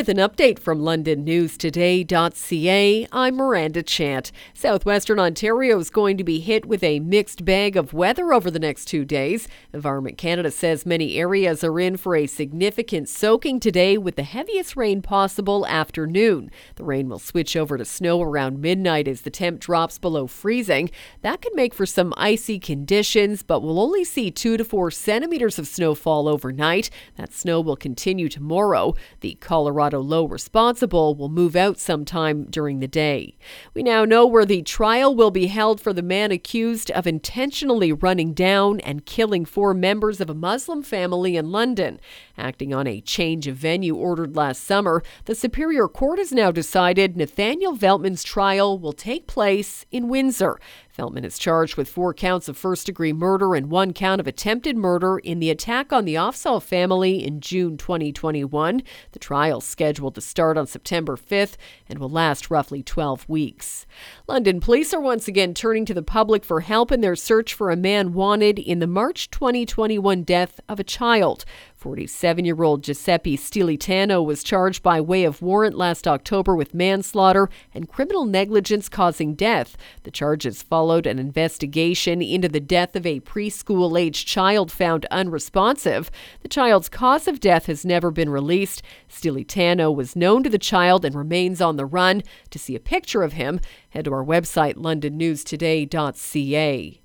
With an update from LondonNewsToday.ca, I'm Miranda Chant. Southwestern Ontario is going to be hit with a mixed bag of weather over the next 2 days. Environment Canada says many areas are in for a significant soaking today with the heaviest rain possible after noon. The rain will switch over to snow around midnight as the temp drops below freezing. That could make for some icy conditions, but we'll only see 2 to 4 centimeters of snowfall overnight. That snow will continue tomorrow. The Colorado low responsible will move out sometime during the day. We now know where the trial will be held for the man accused of intentionally running down and killing 4 members of a Muslim family in London. Acting on a change of venue ordered last summer, the Superior Court has now decided Nathaniel Veltman's trial will take place in Windsor. Veltman is charged with 4 counts of first-degree murder and 1 count of attempted murder in the attack on the Offsall family in June 2021. The trial is scheduled to start on September 5th and will last roughly 12 weeks. London police are once again turning to the public for help in their search for a man wanted in the March 2021 death of a child. 47-year-old Giuseppe Stilitano was charged by way of warrant last October with manslaughter and criminal negligence causing death. The charges followed an investigation into the death of a preschool-aged child found unresponsive. The child's cause of death has never been released. Stilitano was known to the child and remains on the run. To see a picture of him, head to our website, LondonNewsToday.ca.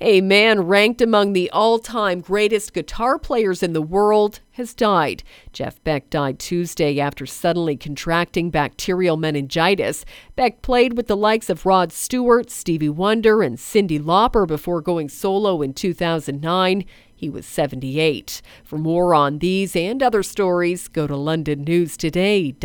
A man ranked among the all-time greatest guitar players in the world has died. Jeff Beck died Tuesday after suddenly contracting bacterial meningitis. Beck played with the likes of Rod Stewart, Stevie Wonder, and Cyndi Lauper before going solo in 2009. He was 78. For more on these and other stories, go to LondonNewsToday.ca.